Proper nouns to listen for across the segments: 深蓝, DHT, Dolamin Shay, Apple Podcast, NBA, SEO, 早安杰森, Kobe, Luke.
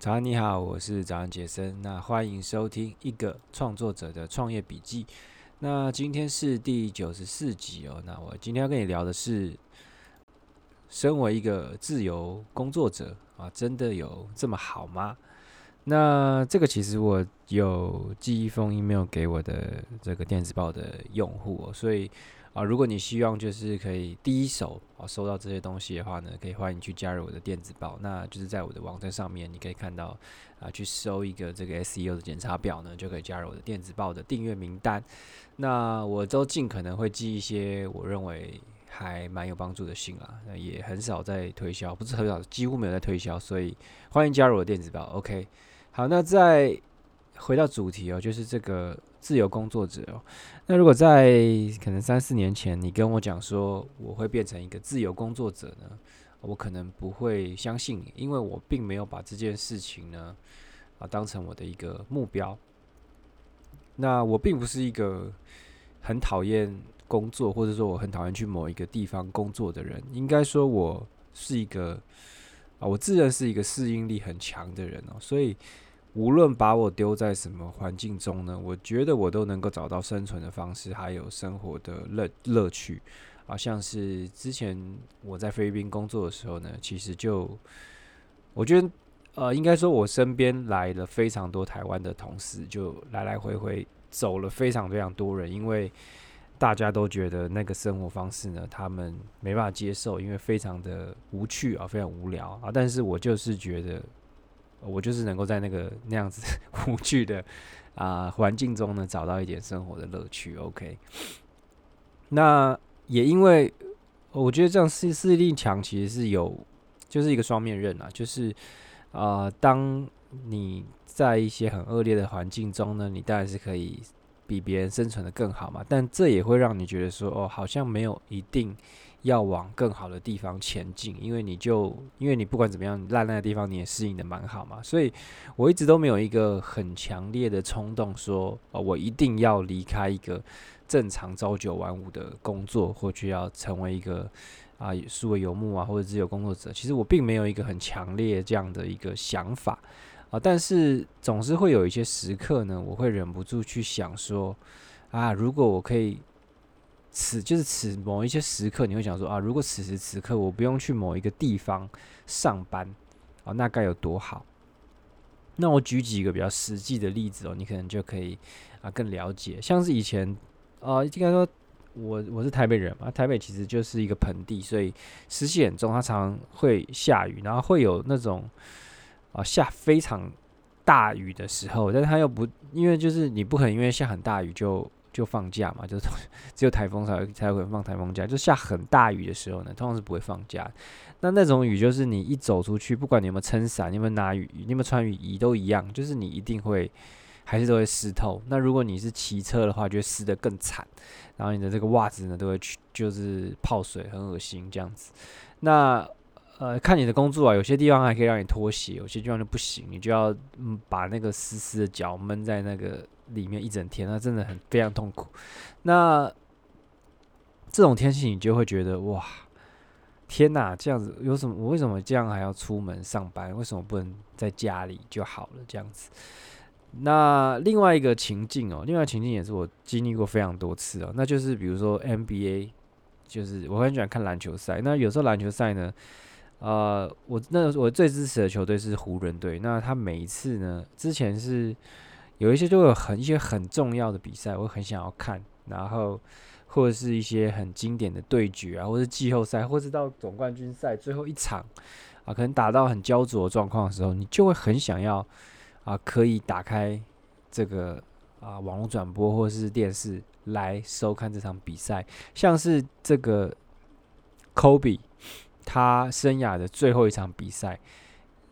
早安，你好，我是早安杰森。那欢迎收听一个创作者的创业笔记。那今天是第94集哦。那我今天要跟你聊的是，身为一个自由工作者啊，真的有这么好吗？那这个其实我有寄一封 email 给我的这个电子报的用户哦，所以啊，如果你希望就是可以第一手啊收到这些东西的话呢，可以欢迎去加入我的电子报。那就是在我的网站上面，你可以看到啊，去搜一个这个 SEO 的检查表呢，就可以加入我的电子报的订阅名单。那我都尽可能会寄一些我认为还蛮有帮助的信啦，也很少在推销，不是很少，几乎没有在推销，所以欢迎加入我的电子报。OK， 好，那再回到主题哦，就是这个自由工作者哦。那如果在可能3-4年前，你跟我讲说我会变成一个自由工作者呢，我可能不会相信你，因为我并没有把这件事情呢当成我的一个目标。那我并不是一个很讨厌工作，或者说我很讨厌去某一个地方工作的人，应该说我是一个我自认是一个适应力很强的人哦，所以无论把我丢在什么环境中呢，我觉得我都能够找到生存的方式，还有生活的乐趣。像是之前我在菲律宾工作的时候呢，其实就我觉得应该说我身边来了非常多台湾的同事，就来来回回走了非常多人，因为大家都觉得那个生活方式呢，他们没办法接受，因为非常的无趣啊，非常无聊啊。但是我就是觉得，我就是能够在那样子无趣的环境中呢，找到一点生活的乐趣。OK， 那也因为我觉得这样适应力强，其实是就是一个双面刃啊，就是当你在一些很恶劣的环境中呢，你当然是可以比别人生存的更好嘛，但这也会让你觉得说，好像没有一定要往更好的地方前进，因为你不管怎么样烂烂的地方你也适应的蛮好嘛，所以我一直都没有一个很强烈的冲动说，我一定要离开一个正常朝9晚5的工作，或去要成为一个数位游牧啊，或者自由工作者。其实我并没有一个很强烈这样的一个想法啊，但是总是会有一些时刻呢，我会忍不住去想说，如果我可以此某一些时刻，你会想说，如果此时此刻我不用去某一个地方上班那该有多好。那我举几个比较实际的例子哦，你可能就可以更了解。像是以前应该说我是台北人嘛，台北其实就是一个盆地，所以湿气很重，它常常会下雨，然后会有那种下非常大雨的时候，但是它又不，因为就是你不可能因为下很大雨就放假嘛，就是只有台风才会放台风假，就下很大雨的时候呢，通常是不会放假。那种雨就是你一走出去，不管你有没有撑伞，你有没有拿雨衣，你有没有穿雨衣都一样，就是你一定会还是都会湿透。那如果你是骑车的话，就会湿得更惨，然后你的这个袜子呢都会就是泡水，很恶心这样子。那看你的工作啊，有些地方还可以让你脱鞋，有些地方就不行，你就要把那个湿湿的脚闷在那个里面一整天，那真的很非常痛苦。那这种天气你就会觉得，哇，天哪，这样子有什么？我为什么这样还要出门上班？为什么不能在家里就好了？这样子。那另外一个情境哦，也是我经历过非常多次哦，那就是比如说 NBA， 就是我很喜欢看篮球赛，那有时候篮球赛呢，我最支持的球队是湖人队。那他每一次呢，之前是有一些就会有一些很重要的比赛，我很想要看，然后或者是一些很经典的对决啊，或是季后赛，或是到总冠军赛最后一场可能打到很焦灼的状况的时候，你就会很想要可以打开这个网络转播或是电视来收看这场比赛。像是这个 Kobe。他生涯的最后一场比赛，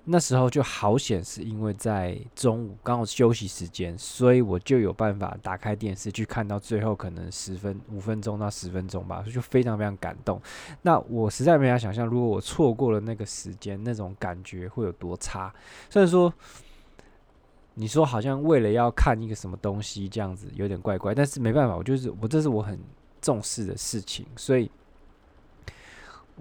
那时候就好险，是因为在中午刚好休息时间，所以我就有办法打开电视去看到最后可能5分钟到10分钟吧，就非常感动。那我实在没法想象，如果我错过了那个时间，那种感觉会有多差。虽然说你说好像为了要看一个什么东西这样子有点怪怪，但是没办法，这是我很重视的事情，所以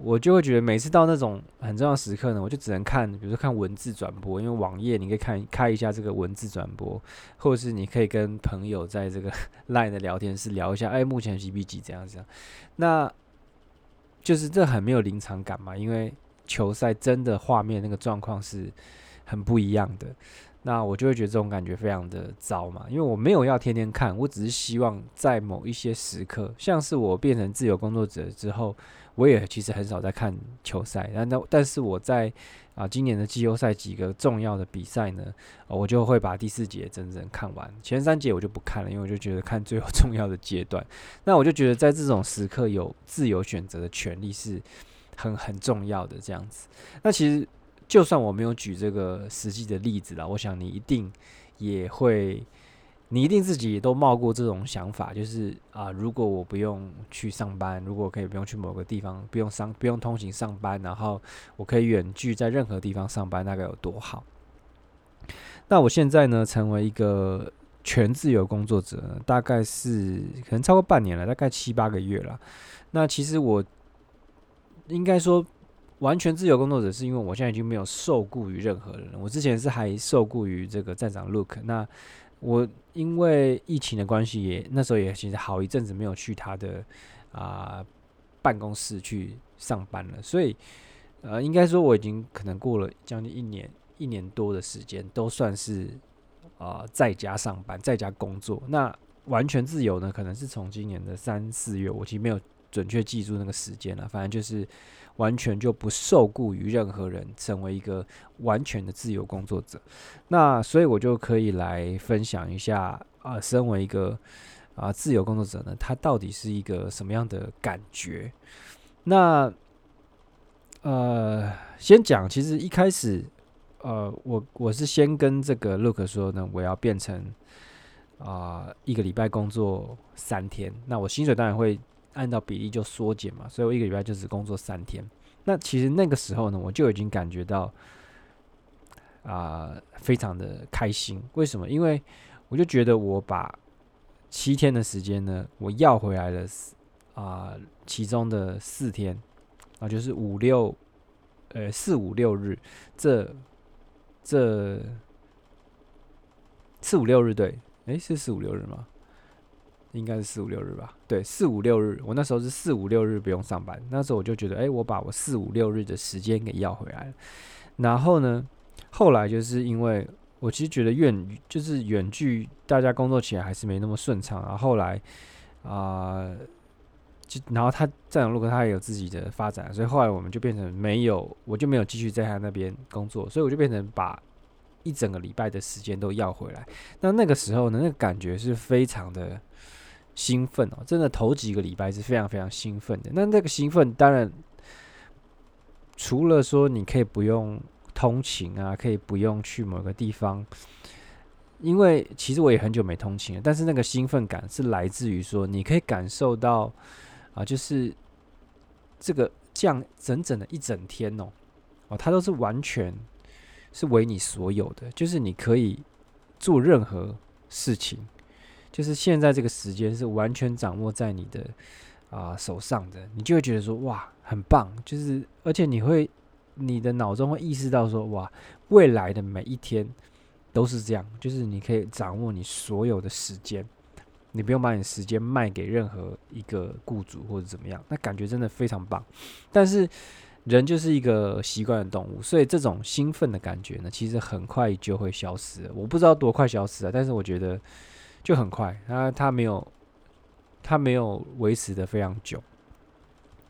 我就会觉得每次到那种很重要的时刻呢，我就只能看，比如说看文字转播，因为网页你可以看开一下这个文字转播，或者是你可以跟朋友在这个 LINE 的聊天室聊一下，哎，目前几比几这样子。那就是这很没有临场感嘛，因为球赛真的画面那个状况是很不一样的。那我就会觉得这种感觉非常的糟嘛，因为我没有要天天看，我只是希望在某一些时刻，像是我变成自由工作者之后，我也其实很少在看球赛，但是我在今年的季后赛几个重要的比赛呢，我就会把第四节整整看完，前三节我就不看了，因为我就觉得看最后重要的阶段。那我就觉得在这种时刻有自由选择的权利是很重要的这样子。那其实就算我没有举这个实际的例子啦，我想你一定也会，你一定自己也都冒过这种想法，就是如果我不用去上班，如果我可以不用去某个地方，不用通勤上班，然后我可以远距在任何地方上班，大概有多好。那我现在呢，成为一个全自由工作者呢，大概是可能超过半年了，大概7-8个月了。那其实我应该说完全自由工作者，是因为我现在已经没有受雇于任何人了。我之前是还受雇于这个站长 Look， 那我因为疫情的关系，那时候也其实好一阵子没有去他的办公室去上班了，所以应该说我已经可能过了将近一年多的时间，都算是在家上班，在家工作。那完全自由呢，可能是从今年的3-4月，我其实没有准确记住那个时间了，反正就是完全就不受雇于任何人，成为一个完全的自由工作者。那所以我就可以来分享一下身为一个自由工作者呢，他到底是一个什么样的感觉？那先讲，其实一开始我是先跟这个 Luke 说呢，我要变成一个礼拜工作3天，那我薪水当然会按照比例就缩减嘛，所以我一个礼拜就只工作3天。那其实那个时候呢，我就已经感觉到非常的开心。为什么？因为我就觉得我把7天的时间呢，我要回来了其中的4天啊，就是4、5、6日，这4、5、6日对，是4、5、6日吗？应该是4、5、6日吧，对，4、5、6日。我那时候是4、5、6日不用上班，那时候我就觉得，我把我4、5、6日的时间给要回来了。然后呢，后来就是因为我其实觉得远距大家工作起来还是没那么顺畅，然后后来然后他站长 Luke 他也有自己的发展，所以后来我们就变成我就没有继续在他那边工作，所以我就变成把一整个礼拜的时间都要回来。那个时候呢，那个感觉是非常的兴奋哦，真的头几个礼拜是非常非常兴奋的。那个兴奋，当然除了说你可以不用通勤啊，可以不用去某个地方，因为其实我也很久没通勤了。但是那个兴奋感是来自于说，你可以感受到就是这个这样整整的一整天哦，它都是完全是为你所有的，就是你可以做任何事情。就是现在这个时间是完全掌握在你的手上的，你就会觉得说哇很棒，就是而且你的脑中会意识到说哇，未来的每一天都是这样，就是你可以掌握你所有的时间，你不用把你的时间卖给任何一个雇主或者怎么样，那感觉真的非常棒。但是人就是一个习惯的动物，所以这种兴奋的感觉呢，其实很快就会消失了。我不知道多快消失了，但是我觉得就很快，它没有维持的非常久。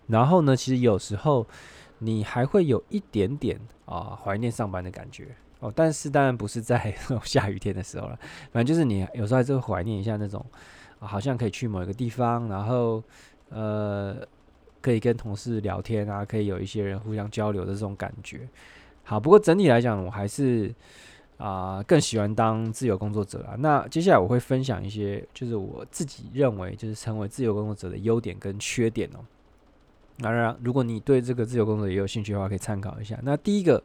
然后呢，其实有时候你还会有一点点怀念上班的感觉哦，但是当然不是在下雨天的时候了，反正就是你有时候还是会怀念一下那种好像可以去某一个地方，然后可以跟同事聊天啊，可以有一些人互相交流的这种感觉。好，不过整体来讲，我还是更喜欢当自由工作者啦。那接下来我会分享一些，就是我自己认为就是成为自由工作者的优点跟缺点哦。当然，如果你对这个自由工作者也有兴趣的话，可以参考一下。那第一个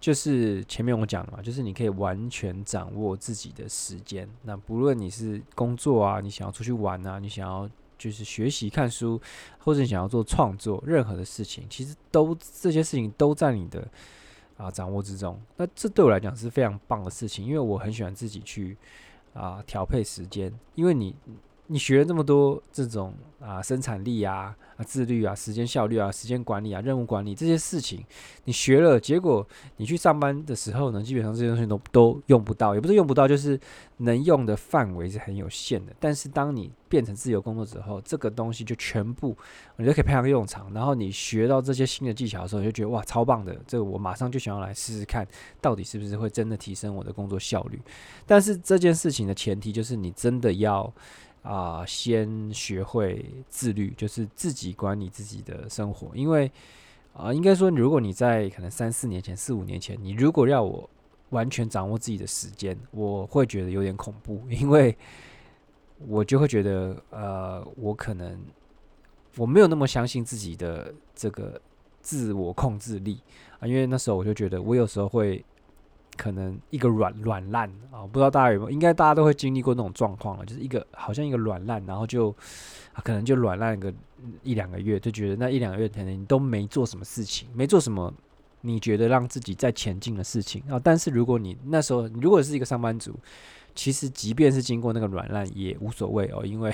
就是前面我讲的嘛，就是你可以完全掌握自己的时间。那不论你是工作啊，你想要出去玩啊，你想要就是学习、看书，或者你想要做创作，任何的事情，其实都这些事情都在你的掌握之中。那这对我来讲是非常棒的事情，因为我很喜欢自己去调配时间，因为你学了这么多这种生产力自律时间效率时间管理任务管理这些事情，你学了，结果你去上班的时候呢，基本上这些东西都用不到，也不是用不到，就是能用的范围是很有限的。但是当你变成自由工作者后，这个东西就全部你都可以派上用场，然后你学到这些新的技巧的时候，你就觉得哇，超棒的，这个我马上就想要来试试看，到底是不是会真的提升我的工作效率。但是这件事情的前提就是你真的要先学会自律，就是自己管理自己的生活。因为应该说，如果你在可能4、5年前，你如果要我完全掌握自己的时间，我会觉得有点恐怖，因为我就会觉得我可能没有那么相信自己的这个自我控制力因为那时候我就觉得我有时候会可能一个软烂不知道大家有没有，应该大家都会经历过那种状况了，就是一个好像一个软烂，然后就可能就软烂个1-2个月，就觉得那1-2个月可能你都没做什么事情，没做什么你觉得让自己在前进的事情但是如果你那时候如果是一个上班族，其实即便是经过那个软烂也无所谓因为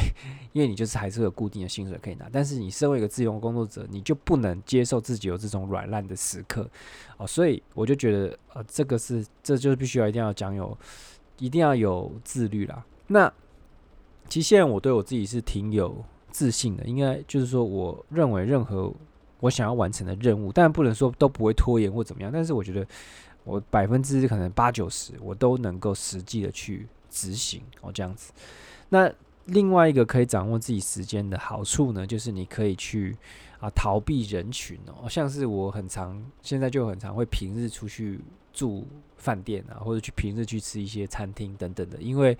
你就是还是有固定的薪水可以拿。但是你身为一个自由工作者，你就不能接受自己有这种软烂的时刻所以我就觉得这就是必须要一定要有自律啦。那其实现在我对我自己是挺有自信的，应该就是说我认为任何我想要完成的任务，但不能说都不会拖延或怎么样，但是我觉得我80%可能80-90%我都能够实际的去执行这样子。那另外一个可以掌握自己时间的好处呢，就是你可以去逃避人群像是我现在就很常会平日出去住饭店或者去平日去吃一些餐厅等等的，因为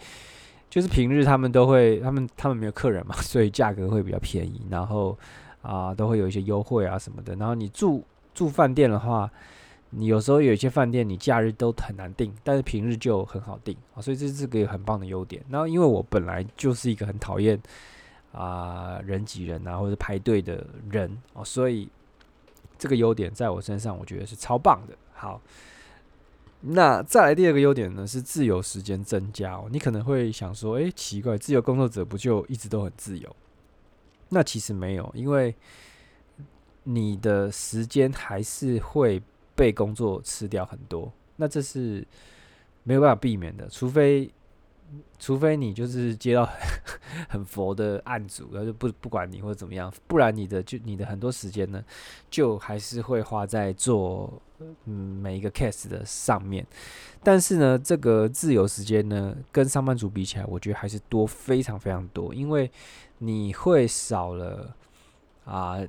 就是平日他们没有客人嘛，所以价格会比较便宜，然后都会有一些优惠什么的。然后你住饭店的话，你有时候有一些饭店你假日都很难订，但是平日就很好订所以这是个很棒的优点。然后因为我本来就是一个很讨厌人挤人或者排队的人所以这个优点在我身上我觉得是超棒的。好，那再来第二个优点呢，是自由时间增加你可能会想说奇怪，自由工作者不就一直都很自由？那其实没有，因为你的时间还是会被工作吃掉很多，那这是没有办法避免的，除非你就是接到 很佛的案组，然后就不管你或者怎么样，不然你的很多时间呢，就还是会花在做每一个 case 的上面。但是呢，这个自由时间呢，跟上班族比起来，我觉得还是多非常非常多，因为你会少了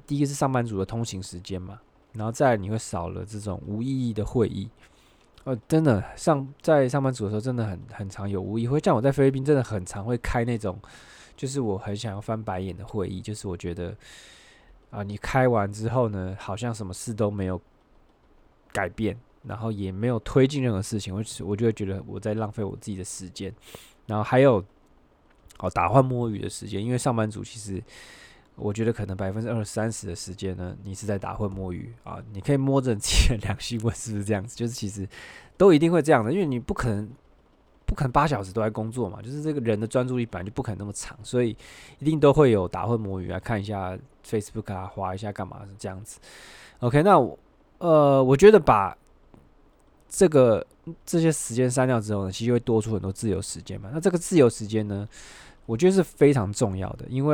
第一个是上班族的通勤时间嘛。然后再来你会少了这种无意义的会议真的在上班族的时候真的很常有无意会，像我在菲律宾真的很常会开那种就是我很想要翻白眼的会议，就是我觉得你开完之后呢，好像什么事都没有改变，然后也没有推进任何事情，我就会觉得我在浪费我自己的时间。然后还有打混摸鱼的时间，因为上班族其实我觉得可能20-30%的时间呢，你是在打混摸鱼你可以摸着自己的良心问是不是这样子，就是其实都一定会这样的，因为你不可能8小时都在工作嘛，就是这个人的专注力本来就不可能那么长，所以一定都会有打混摸鱼看一下 Facebook 滑一下干嘛这样子。 OK， 那我觉得把这些时间删掉之后呢，其实会多出很多自由时间嘛。那这个自由时间呢，我觉得是非常重要的，因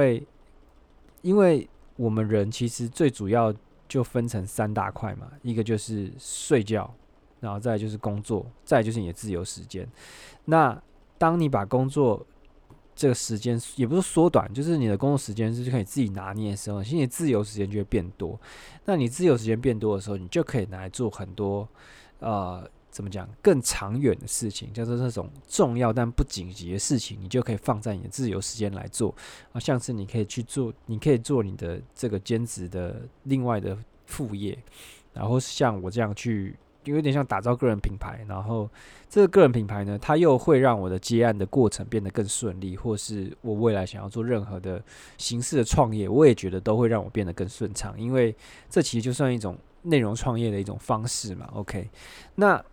为我们人其实最主要就分成3大块嘛，一个就是睡觉，然后再来就是工作，再来就是你的自由时间。那当你把工作这个时间也不是缩短，就是你的工作时间是可以自己拿捏的时候，其实你自由时间就会变多。那你自由时间变多的时候，你就可以拿来做很多怎么讲更长远的事情，叫做那种重要但不紧急的事情，你就可以放在你的自由时间来做像是你可以做你的这个兼职的另外的副业，然后像我这样去有点像打造个人品牌，然后这个个人品牌呢，它又会让我的接案的过程变得更顺利，或是我未来想要做任何的形式的创业，我也觉得都会让我变得更顺畅，因为这其实就算一种内容创业的一种方式嘛。 OK， 那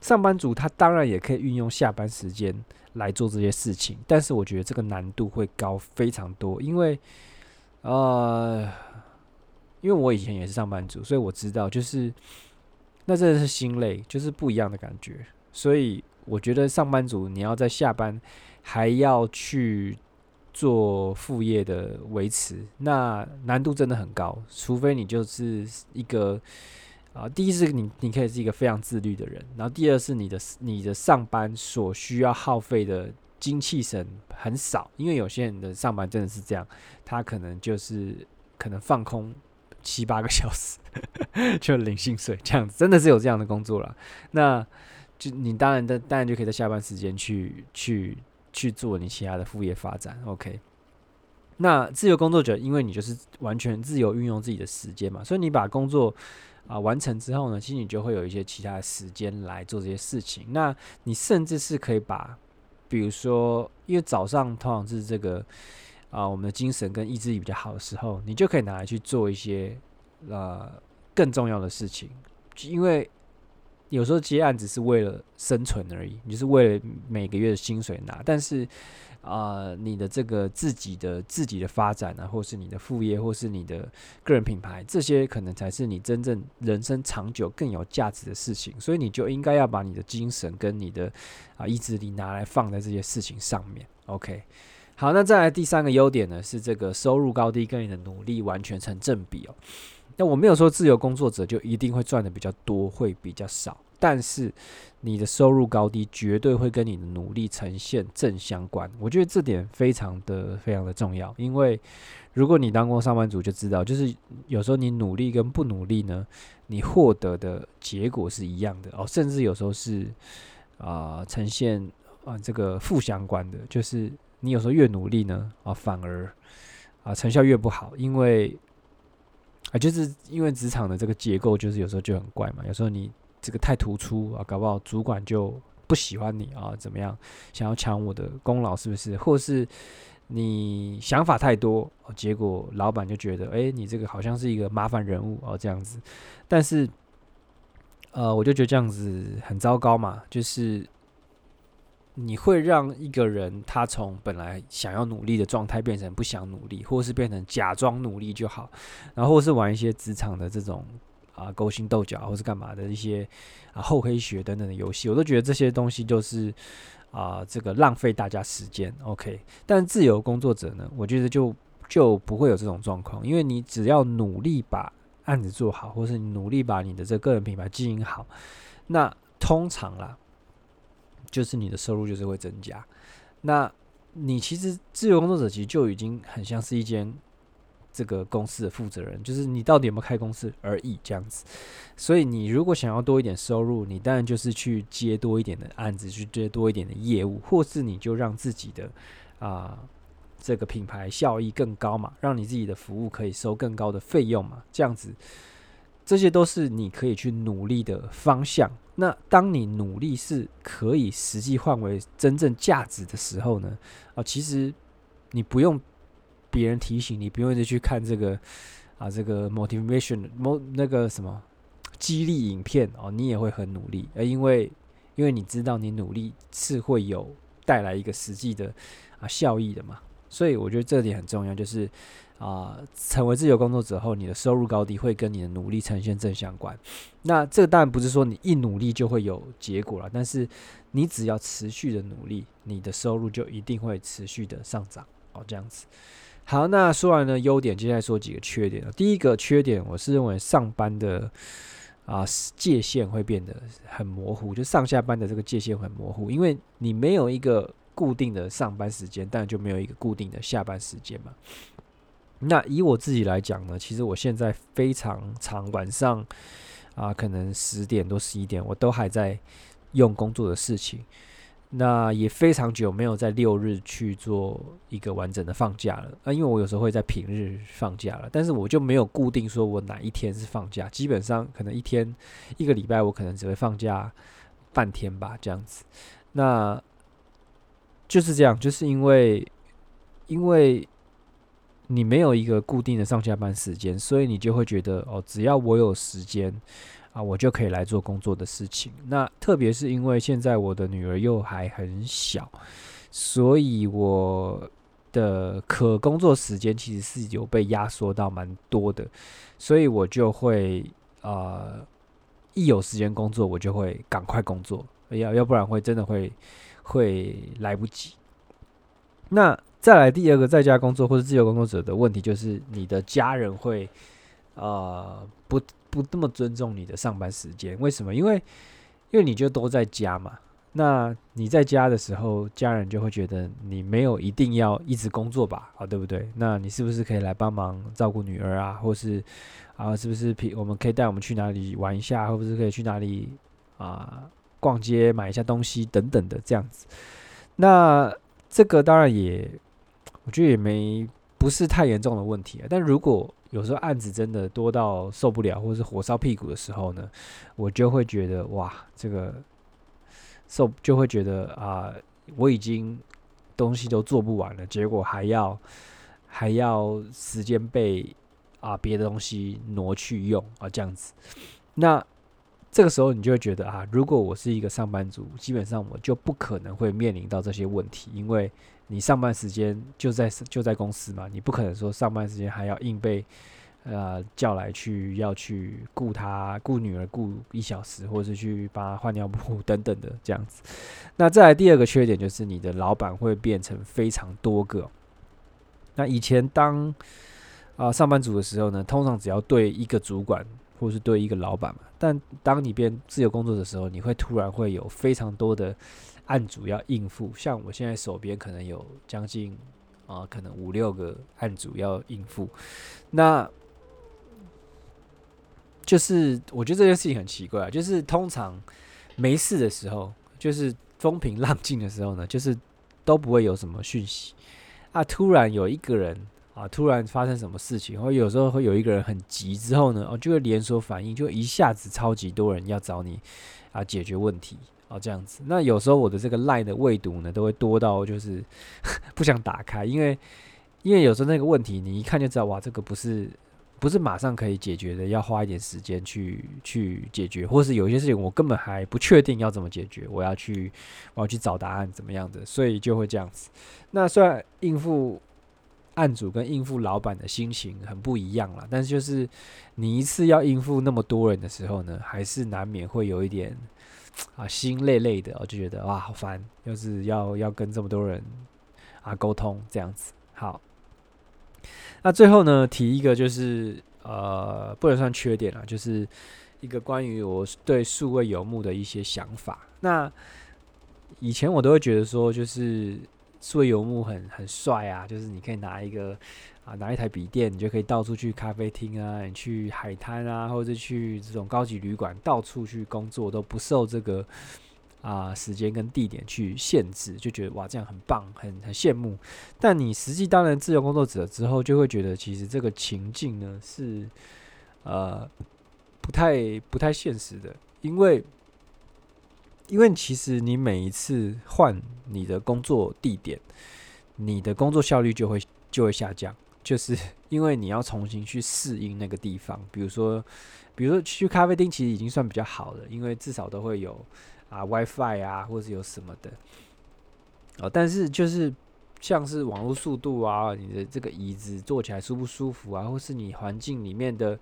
上班族他当然也可以运用下班时间来做这些事情，但是我觉得这个难度会高非常多，因为我以前也是上班族，所以我知道就是那真的是心累，就是不一样的感觉。所以我觉得上班族你要在下班还要去做副业的维持，那难度真的很高，除非你就是一个第一是你可以是一个非常自律的人，然后第二是你的上班所需要耗费的精气神很少，因为有些人的上班真的是这样，他可能放空7-8个小时就领薪水这样子，真的是有这样的工作啦。那就你当然就可以在下班时间去做你其他的副业发展。 OK，那自由工作者，因为你就是完全自由运用自己的时间嘛，所以你把工作完成之后呢，其实你就会有一些其他的时间来做这些事情。那你甚至是可以把，比如说，因为早上通常是这个我们的精神跟意志力比较好的时候，你就可以拿来去做一些更重要的事情，因为有时候接案只是为了生存而已，你就是为了每个月的薪水拿，但是你的这个自己的发展啊，或是你的副业，或是你的个人品牌，这些可能才是你真正人生长久更有价值的事情，所以你就应该要把你的精神跟你的意志力拿来放在这些事情上面。 OK， 好，那再来第3个优点呢，是这个收入高低跟你的努力完全成正比哦。那我没有说自由工作者就一定会赚的比较多会比较少，但是你的收入高低绝对会跟你的努力呈现正相关，我觉得这点非常的重要。因为如果你当过上班族就知道，就是有时候你努力跟不努力呢，你获得的结果是一样的哦，甚至有时候是呈现这个负相关的，就是你有时候越努力呢反而成效越不好，因为就是因为职场的这个结构就是有时候就很怪嘛，有时候你这个太突出搞不好主管就不喜欢你怎么样，想要抢我的功劳是不是，或是你想法太多结果老板就觉得你这个好像是一个麻烦人物这样子。但是我就觉得这样子很糟糕嘛，就是你会让一个人他从本来想要努力的状态变成不想努力，或是变成假装努力就好，然后或是玩一些职场的这种勾心斗角或是干嘛的一些厚黑学等等的游戏，我都觉得这些东西就是这个浪费大家时间。 OK， 但自由工作者呢，我觉得就不会有这种状况，因为你只要努力把案子做好，或是你努力把你的这个人品牌经营好，那通常啦就是你的收入就是会增加。那你其实自由工作者其实就已经很像是一间这个公司的负责人，就是你到底有没有开公司而已这样子。所以你如果想要多一点收入，你当然就是去接多一点的案子，去接多一点的业务，或是你就让自己的这个品牌效益更高嘛，让你自己的服务可以收更高的费用嘛，这样子这些都是你可以去努力的方向。那当你努力是可以实际换为真正价值的时候呢，其实你不用别人提醒，你不用一直去看这个这个 motivation 那个什么激励影片你也会很努力，因为你知道你努力是会有带来一个实际的效益的嘛。所以我觉得这点很重要，就是成为自由工作者后，你的收入高低会跟你的努力呈现正相关。那这个当然不是说你一努力就会有结果了，但是你只要持续的努力，你的收入就一定会持续的上涨这样子。好，那说完了优点，接下来说几个缺点。第一个缺点，我是认为上班的界限会变得很模糊，就上下班的这个界限很模糊，因为你没有一个固定的上班时间，当然就没有一个固定的下班时间嘛。那以我自己来讲呢，其实我现在非常常晚上可能10点多11点我都还在用工作的事情，那也非常久没有在六日去做一个完整的放假了，因为我有时候会在平日放假了，但是我就没有固定说我哪一天是放假，基本上可能一个礼拜我可能只会放假半天吧，这样子。那就是这样，就是因为你没有一个固定的上下班时间，所以你就会觉得哦，只要我有时间啊，我就可以来做工作的事情。那特别是因为现在我的女儿又还很小，所以我的可工作时间其实是有被压缩到蛮多的，所以我就会一有时间工作我就会赶快工作，要不然会真的会来不及。那再来第二个在家工作或是自由工作者的问题，就是你的家人会不那么尊重你的上班时间。为什么？因为你就都在家嘛。那你在家的时候，家人就会觉得你没有一定要一直工作吧，啊，对不对？那你是不是可以来帮忙照顾女儿啊，或是啊，是不是我们可以带我们去哪里玩一下，或是可以去哪里逛街买一下东西等等的这样子。那这个当然也，我觉得也不是太严重的问题，但如果有时候案子真的多到受不了，或者是火烧屁股的时候呢，我就会觉得哇，这个就会觉得我已经东西都做不完了，结果还要时间被别的东西挪去用这样子。那这个时候你就会觉得如果我是一个上班族，基本上我就不可能会面临到这些问题，因为你上班时间就在公司嘛，你不可能说上班时间还要硬被叫来要去顾女儿顾1小时，或是去帮她换尿布等等的这样子。那再来第二个缺点就是你的老板会变成非常多个。那以前当上班族的时候呢，通常只要对一个主管或是对一个老板嘛，但当你变自由工作的时候，你会突然会有非常多的案组要应付。像我现在手边可能有将近可能5-6个案组要应付。那就是我觉得这件事情很奇怪，就是通常没事的时候，就是风平浪静的时候呢，就是都不会有什么讯息突然有一个人突然发生什么事情，或有时候会有一个人很急之后呢，就会连锁反应，就一下子超级多人要找你解决问题这样子。那有时候我的这个 LINE 的未读呢，都会多到就是不想打开，因为有时候那个问题你一看就知道，哇，这个不是马上可以解决的，要花一点时间去解决，或是有一些事情我根本还不确定要怎么解决，我要去找答案怎么样的，所以就会这样子。那虽然应付案主跟应付老板的心情很不一样啦，但是就是你一次要应付那么多人的时候呢，还是难免会有一点心累累的，就觉得哇好烦，就是要跟这么多人沟通这样子。好，那最后呢提一个就是不能算缺点啦，就是一个关于我对数位游牧的一些想法。那以前我都会觉得说，就是数位游牧很帅啊，就是你可以拿一台笔电，你就可以到处去咖啡厅啊，你去海滩啊，或者去这种高级旅馆，到处去工作，都不受这个时间跟地点去限制，就觉得哇这样很棒，很羡慕。但你实际当然自由工作者之后，就会觉得其实这个情境呢是不太现实的，因为其实你每一次换你的工作地点，你的工作效率就会下降，就是因为你要重新去适应那个地方。比如说去咖啡厅其实已经算比较好了，因为至少都会有WiFi 啊，或是有什么的但是就是像是网络速度啊，你的这个椅子坐起来舒不舒服啊，或是你环境里面的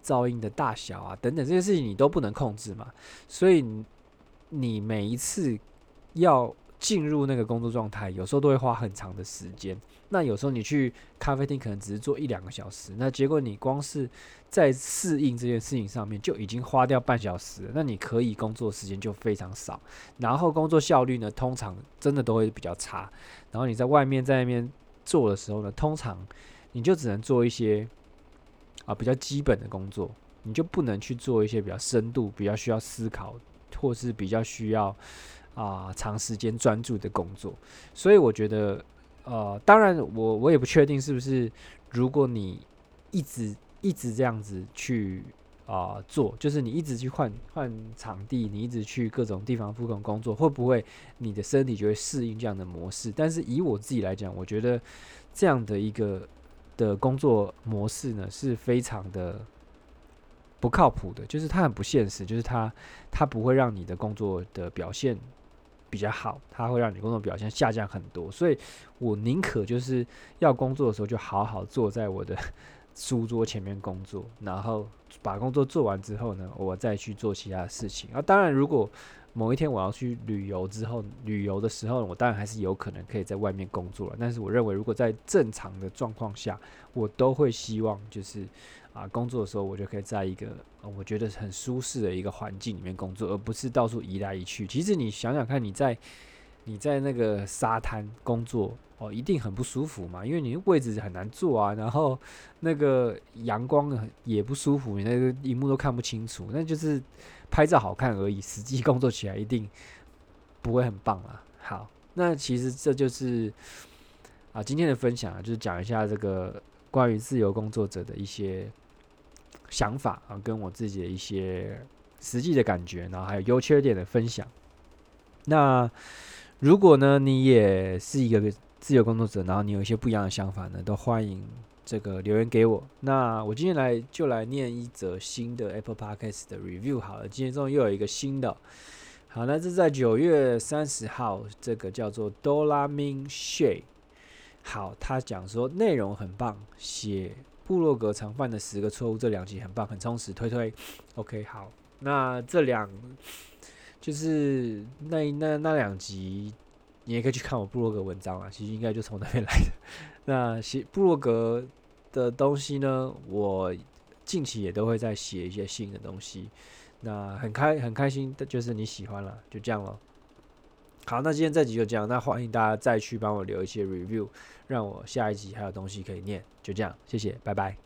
噪音的大小啊等等，这些事情你都不能控制嘛，所以你每一次要进入那个工作状态，有时候都会花很长的时间。那有时候你去咖啡厅可能只是坐1-2个小时，那结果你光是在适应这件事情上面就已经花掉半小时了，那你可以工作时间就非常少，然后工作效率呢通常真的都会比较差。然后你在外面在那边做的时候呢，通常你就只能做一些比较基本的工作，你就不能去做一些比较深度比较需要思考，或是比较需要长时间专注的工作。所以我觉得当然我也不确定是不是如果你一直这样子去做，就是你一直去换场地，你一直去各种地方不同工作，会不会你的身体就会适应这样的模式？但是以我自己来讲，我觉得这样的一个的工作模式呢，是非常的不靠谱的，就是它很不现实，就是它不会让你的工作的表现比较好，它会让你工作表现下降很多。所以我宁可就是要工作的时候就好好坐在我的书桌前面工作，然后把工作做完之后呢，我再去做其他的事情。当然如果某一天我要去旅游之后，旅游的时候我当然还是有可能可以在外面工作了，但是我认为如果在正常的状况下，我都会希望就是工作的时候我就可以在一个我觉得很舒适的一个环境里面工作，而不是到处移来移去。其实你想想看，你在那个沙滩工作一定很不舒服嘛，因为你的位置很难坐啊，然后那个阳光也不舒服，你那个萤幕都看不清楚，那就是拍照好看而已，实际工作起来一定不会很棒啦。好，那其实这就是今天的分享，就是讲一下这个关于自由工作者的一些想法跟我自己的一些实际的感觉，然后还有优缺点的分享。那如果呢你也是一个自由工作者，然后你有一些不一样的想法呢，都欢迎这个留言给我。那我今天就来念一则新的 Apple Podcast 的 review 好了，今天终于又有一个新的。好，那这是在9月30号，这个叫做 Dolamin Shay。好，他讲说内容很棒，写部落格常犯的10个错误，这两集很棒，很充实，推推。OK， 好，那这两就是那两集。你也可以去看我部落格文章啦，其实应该就从那边来的。那写部落格的东西呢，我近期也都会再写一些新的东西。那很开心，就是你喜欢啦，就这样咯。好，那今天这集就这样，那欢迎大家再去帮我留一些 review， 让我下一集还有东西可以念，就这样，谢谢，拜拜。